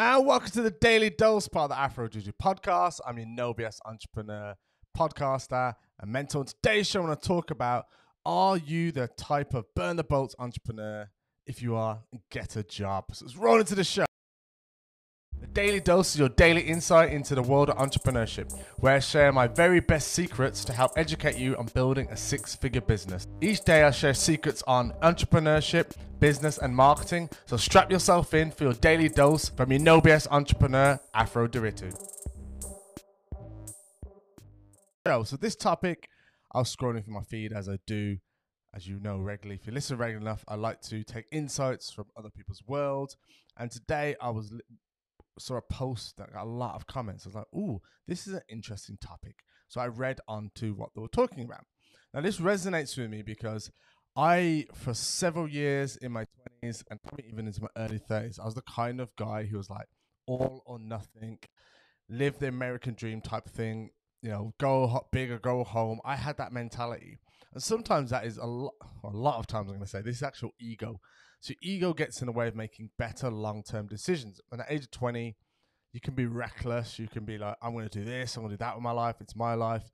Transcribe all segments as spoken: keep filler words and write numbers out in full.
And welcome to the Daily Dose, part of the Afro Juju podcast. I'm your no B S entrepreneur, podcaster, and mentor. On today's show, I want to talk about, are you the type of burn the bolts entrepreneur? If you are, get a job. So let's roll into the show. The Daily Dose is your daily insight into the world of entrepreneurship, where I share my very best secrets to help educate you on building a six-figure business. Each day, I share secrets on entrepreneurship, business, and marketing. So strap yourself in for your Daily Dose from your no B S entrepreneur, Afro Diritu. So this topic, I was scrolling through my feed as I do, as you know, regularly. If you listen regularly enough, I like to take insights from other people's world. And today, I was... Li- saw a post that got a lot of comments. I was like, ooh, this is an interesting topic. So I read on to what they were talking about. Now, this resonates with me because I, for several years in my twenties and probably even into my early thirties, I was the kind of guy who was like all or nothing, live the American dream type thing, you know, go hot, big or go home. I had that mentality. And sometimes that is a lot, a lot of times I'm going to say, this is actual ego. So ego gets in the way of making better long-term decisions. And at the age of twenty, you can be reckless. You can be like, I'm going to do this. I'm going to do that with my life. It's my life.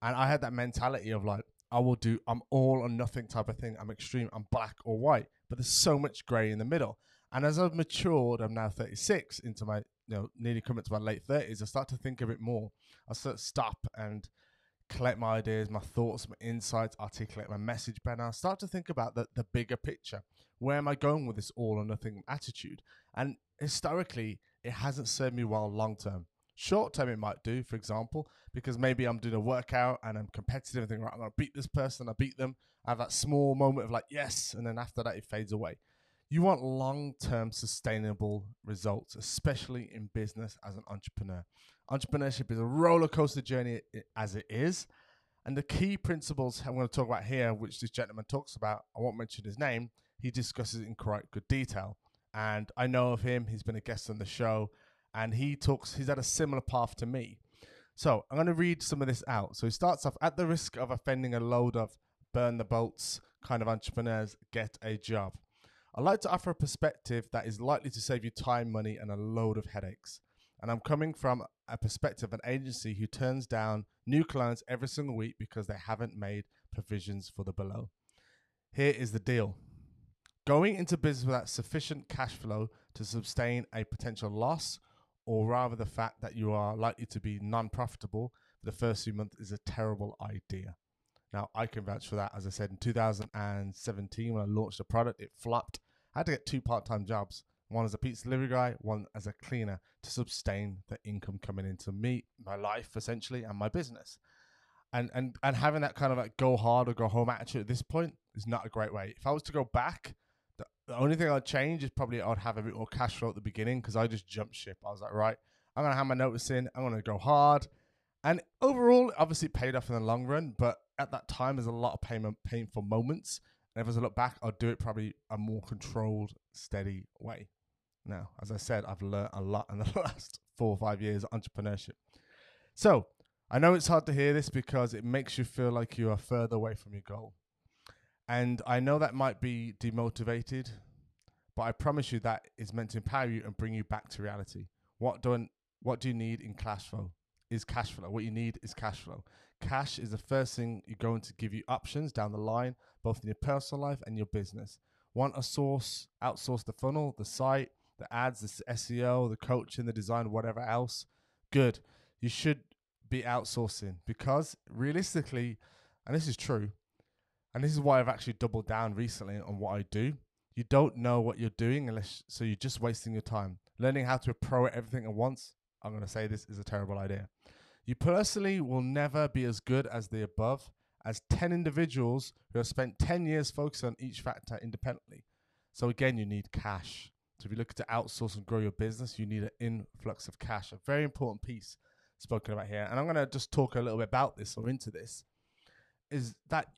And I had that mentality of like, I will do, I'm all or nothing type of thing. I'm extreme. I'm black or white. But there's so much gray in the middle. And as I've matured, I'm now thirty-six, into my, you know, nearly coming to my late thirties, I start to think of it more. I sort of stop and collect my ideas, my thoughts, my insights, articulate my message better. I start to think about the, the bigger picture. Where am I going with this all or nothing attitude? And historically, it hasn't served me well long term. Short term, it might do, for example, because maybe I'm doing a workout and I'm competitive and thinking, right, I'm going to beat this person, I beat them. I have that small moment of like, yes, and then after that, it fades away. You want long-term sustainable results, especially in business as an entrepreneur. Entrepreneurship is a roller coaster journey as it is. And the key principles I'm going to talk about here, which this gentleman talks about, I won't mention his name, he discusses it in quite good detail. And I know of him, he's been a guest on the show, and he talks, he's had a similar path to me. So I'm going to read some of this out. So he starts off, at the risk of offending a load of burn the bolts kind of entrepreneurs, get a job. I'd like to offer a perspective that is likely to save you time, money, and a load of headaches. And I'm coming from a perspective of an agency who turns down new clients every single week because they haven't made provisions for the below. Here is the deal. Going into business without sufficient cash flow to sustain a potential loss, or rather the fact that you are likely to be non-profitable for the first few months, is a terrible idea. Now, I can vouch for that. As I said, in two thousand seventeen, when I launched the product, it flopped. I had to get two part-time jobs, one as a pizza delivery guy, one as a cleaner, to sustain the income coming into me, my life, essentially, and my business. And and and having that kind of like go hard or go home attitude at this point is not a great way. If I was to go back, the, the only thing I'd change is probably I'd have a bit more cash flow at the beginning, because I just jumped ship. I was like, right, I'm going to have my notice in. I'm going to go hard. And overall, obviously, it paid off in the long run, but at that time, there's a lot of pain, painful moments. And if I look back, I'll do it probably a more controlled, steady way. Now, as I said, I've learned a lot in the last four or five years of entrepreneurship. So I know it's hard to hear this because it makes you feel like you are further away from your goal. And I know that might be demotivated, but I promise you that is meant to empower you and bring you back to reality. What do, I, what do you need in cash flow? Is cash flow. What you need is cash flow. Cash is the first thing you're going to give you options down the line, both in your personal life and your business. Want a source, outsource the funnel, the site, the ads, the S E O, the coaching, the design, whatever else. Good. You should be outsourcing, because realistically, and this is true, and this is why I've actually doubled down recently on what I do. You don't know what you're doing unless, so you're just wasting your time. Learning how to a pro at everything at once, I'm going to say this is a terrible idea. You personally will never be as good as the above as ten individuals who have spent ten years focusing on each factor independently. So again, you need cash. So if you're looking to outsource and grow your business, you need an influx of cash, a very important piece spoken about here. And I'm going to just talk a little bit about this or into this, is that,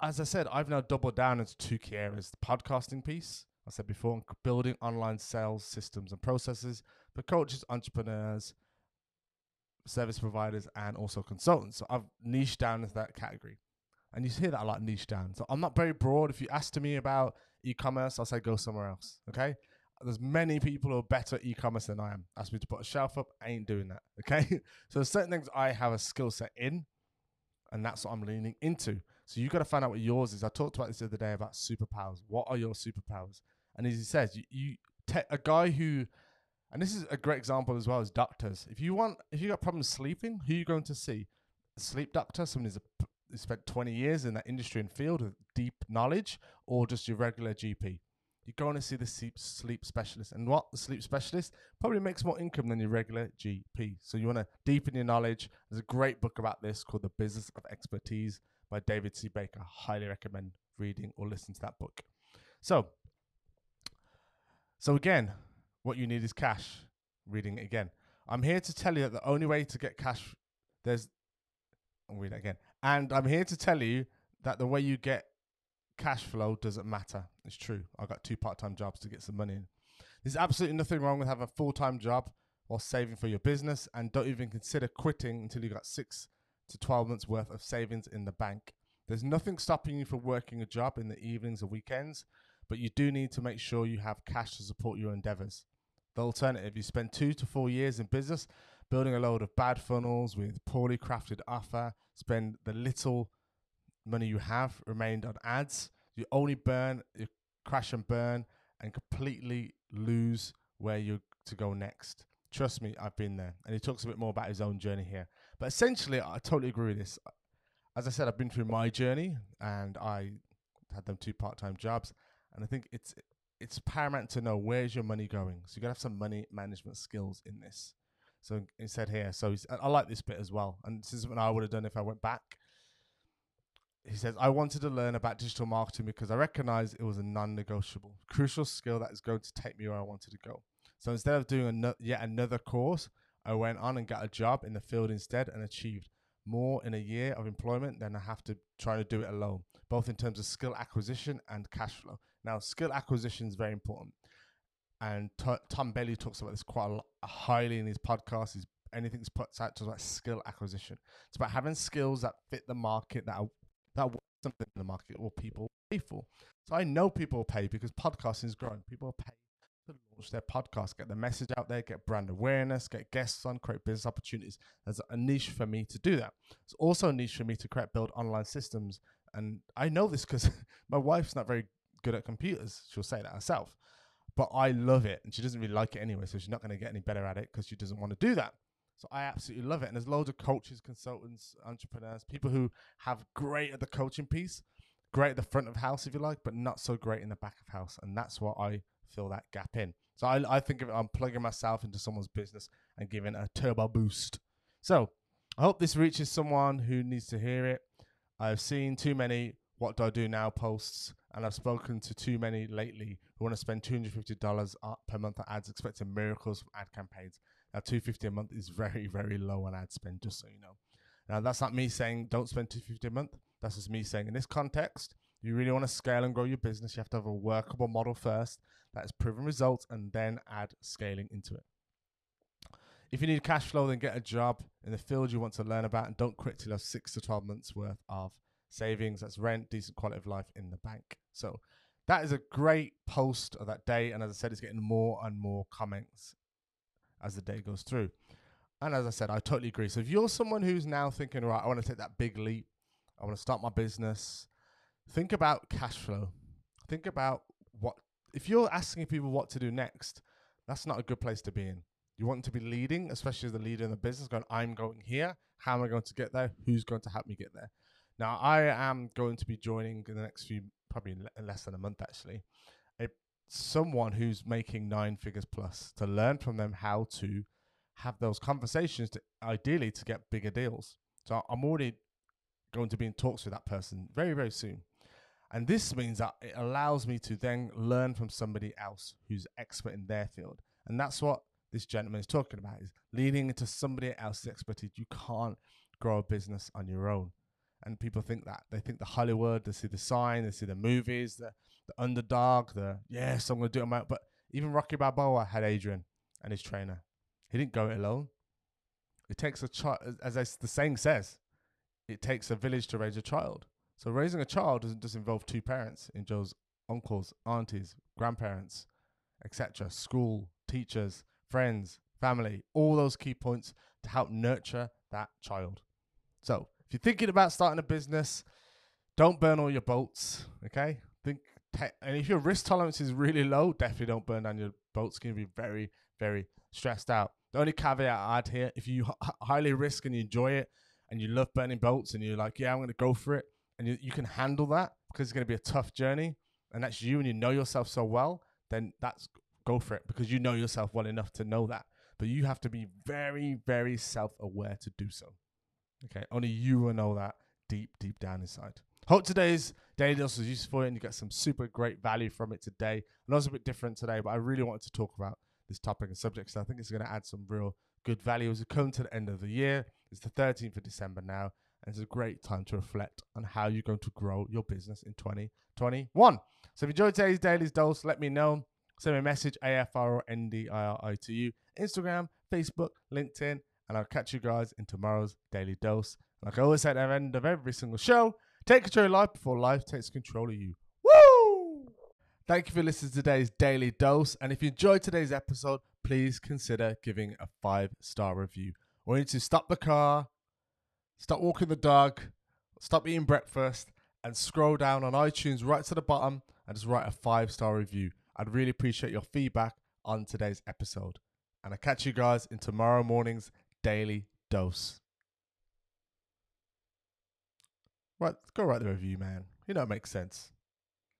as I said, I've now doubled down into two key areas, the podcasting piece, I said before, building online sales systems and processes for coaches, entrepreneurs, service providers, and also consultants. So I've niched down into that category. And you hear that a lot, niche down. So I'm not very broad. If you asked me about e-commerce, I'll say go somewhere else, okay? There's many people who are better at e-commerce than I am. Ask me to put a shelf up, I ain't doing that, okay? So there's certain things I have a skill set in, and that's what I'm leaning into. So you've got to find out what yours is. I talked about this the other day about superpowers. What are your superpowers? And as he says, you, you te- a guy who, and this is a great example as well as doctors. If you want, if you got problems sleeping, who are you going to see? A sleep doctor, someone who's a, who spent twenty years in that industry and field with deep knowledge, or just your regular G P. You're going to see the sleep specialist. And what the sleep specialist probably makes more income than your regular G P. So you want to deepen your knowledge. There's a great book about this called The Business of Expertise by David C. Baker. I highly recommend reading or listening to that book. So, so again, what you need is cash. Reading it again. I'm here to tell you that the only way to get cash, there's, I'll read that again. And I'm here to tell you that the way you get cash flow doesn't matter. It's true. I got two part-time jobs to get some money in. There's absolutely nothing wrong with having a full-time job while saving for your business, and don't even consider quitting until you've got six to twelve months worth of savings in the bank. There's nothing stopping you from working a job in the evenings or weekends, but you do need to make sure you have cash to support your endeavors. The alternative, you spend two to four years in business building a load of bad funnels with poorly crafted offer, spend the little money you have remained on ads, you only burn, you crash and burn, and completely lose where you're to go next. Trust me, I've been there. And he talks a bit more about his own journey here. But essentially, I totally agree with this. As I said, I've been through my journey, and I had them two part-time jobs. And I think it's it's paramount to know where's your money going. So you got to have some money management skills in this. So he said here, so he's, I like this bit as well. And this is what I would have done if I went back. He says, I wanted to learn about digital marketing because I recognized it was a non-negotiable, crucial skill that is going to take me where I wanted to go. So instead of doing an- yet another course, I went on and got a job in the field instead and achieved more in a year of employment than I have to try to do it alone, both in terms of skill acquisition and cash flow. Now, skill acquisition is very important. And t- Tom Bailey talks about this quite a lot, highly in his podcast. He's, anything he's put out talks about skill acquisition. It's about having skills that fit the market, that are That was something in the market or people pay for. So I know people pay because podcasting is growing. People pay to launch their podcast, get the message out there, get brand awareness, get guests on, create business opportunities. There's a niche for me to do that. It's also a niche for me to create, build online systems. And I know this because my wife's not very good at computers. She'll say that herself. But I love it. And she doesn't really like it anyway. So she's not going to get any better at it because she doesn't want to do that. So I absolutely love it. And there's loads of coaches, consultants, entrepreneurs, people who have great at the coaching piece, great at the front of house, if you like, but not so great in the back of house. And that's what I fill that gap in. So I, I think of it, I'm plugging myself into someone's business and giving a turbo boost. So I hope this reaches someone who needs to hear it. I've seen too many what do I do now posts, and I've spoken to too many lately who want to spend two hundred fifty dollars per month on ads, expecting miracles from ad campaigns. Now, two hundred fifty dollars a month is very, very low on ad spend, just so you know. Now, that's not me saying don't spend two hundred fifty dollars a month. That's just me saying in this context, you really want to scale and grow your business. You have to have a workable model first that has proven results, and then add scaling into it. If you need cash flow, then get a job in the field you want to learn about, and don't quit till you have six to twelve months worth of savings. That's rent, decent quality of life in the bank. So that is a great post of that day. And as I said, it's getting more and more comments as the day goes through. And as I said, I totally agree. So if you're someone who's now thinking, right, I want to take that big leap, I want to start my business, think about cash flow. Think about what, if you're asking people what to do next, that's not a good place to be in. You want to be leading, especially as the leader in the business, going, I'm going here. How am I going to get there? Who's going to help me get there? Now, I am going to be joining in the next few, probably less than a month actually, someone who's making nine figures plus, to learn from them how to have those conversations to ideally to get bigger deals. So I'm already going to be in talks with that person very, very soon. And this means that it allows me to then learn from somebody else who's expert in their field. And that's what this gentleman is talking about, is leading into somebody else's expertise. You can't grow a business on your own. And people think that. They think the Hollywood, they see the sign, they see the movies, the, the underdog, the, yes, I'm going to do it on my own. But even Rocky Balboa had Adrian and his trainer. He didn't go it alone. It takes a child, as the saying says, it takes a village to raise a child. So raising a child doesn't just involve two parents. It involves uncles, aunties, grandparents, et cetera, school, teachers, friends, family, all those key points to help nurture that child. So if you're thinking about starting a business, don't burn all your boats, okay? Think, te- and if your risk tolerance is really low, definitely don't burn down your boats. It's going to be very, very stressed out. The only caveat I'd hear, if you h- highly risk and you enjoy it and you love burning boats and you're like, yeah, I'm going to go for it, and you, you can handle that because it's going to be a tough journey and that's you and you know yourself so well, then that's go for it because you know yourself well enough to know that. But you have to be very, very self-aware to do so. Okay, only you will know that deep, deep down inside. Hope today's daily dose was useful for you and you got some super great value from it today. And I was a bit different today, but I really wanted to talk about this topic and subject, so I think it's going to add some real good value as we come to the end of the year. It's the thirteenth of December now, and it's a great time to reflect on how you're going to grow your business in twenty twenty-one. So if you enjoyed today's daily dose, let me know. Send me a message, A F R or N D I R I to you, Instagram, Facebook, LinkedIn, and I'll catch you guys in tomorrow's daily dose. Like I always say at the end of every single show, take control of life before life takes control of you. Woo! Thank you for listening to today's Daily Dose. And if you enjoyed today's episode, please consider giving a five-star review. Or you need to stop the car, stop walking the dog, stop eating breakfast, and scroll down on iTunes right to the bottom and just write a five-star review. I'd really appreciate your feedback on today's episode. And I'll catch you guys in tomorrow morning's Daily Dose. Right, go write the review, man. You know it makes sense.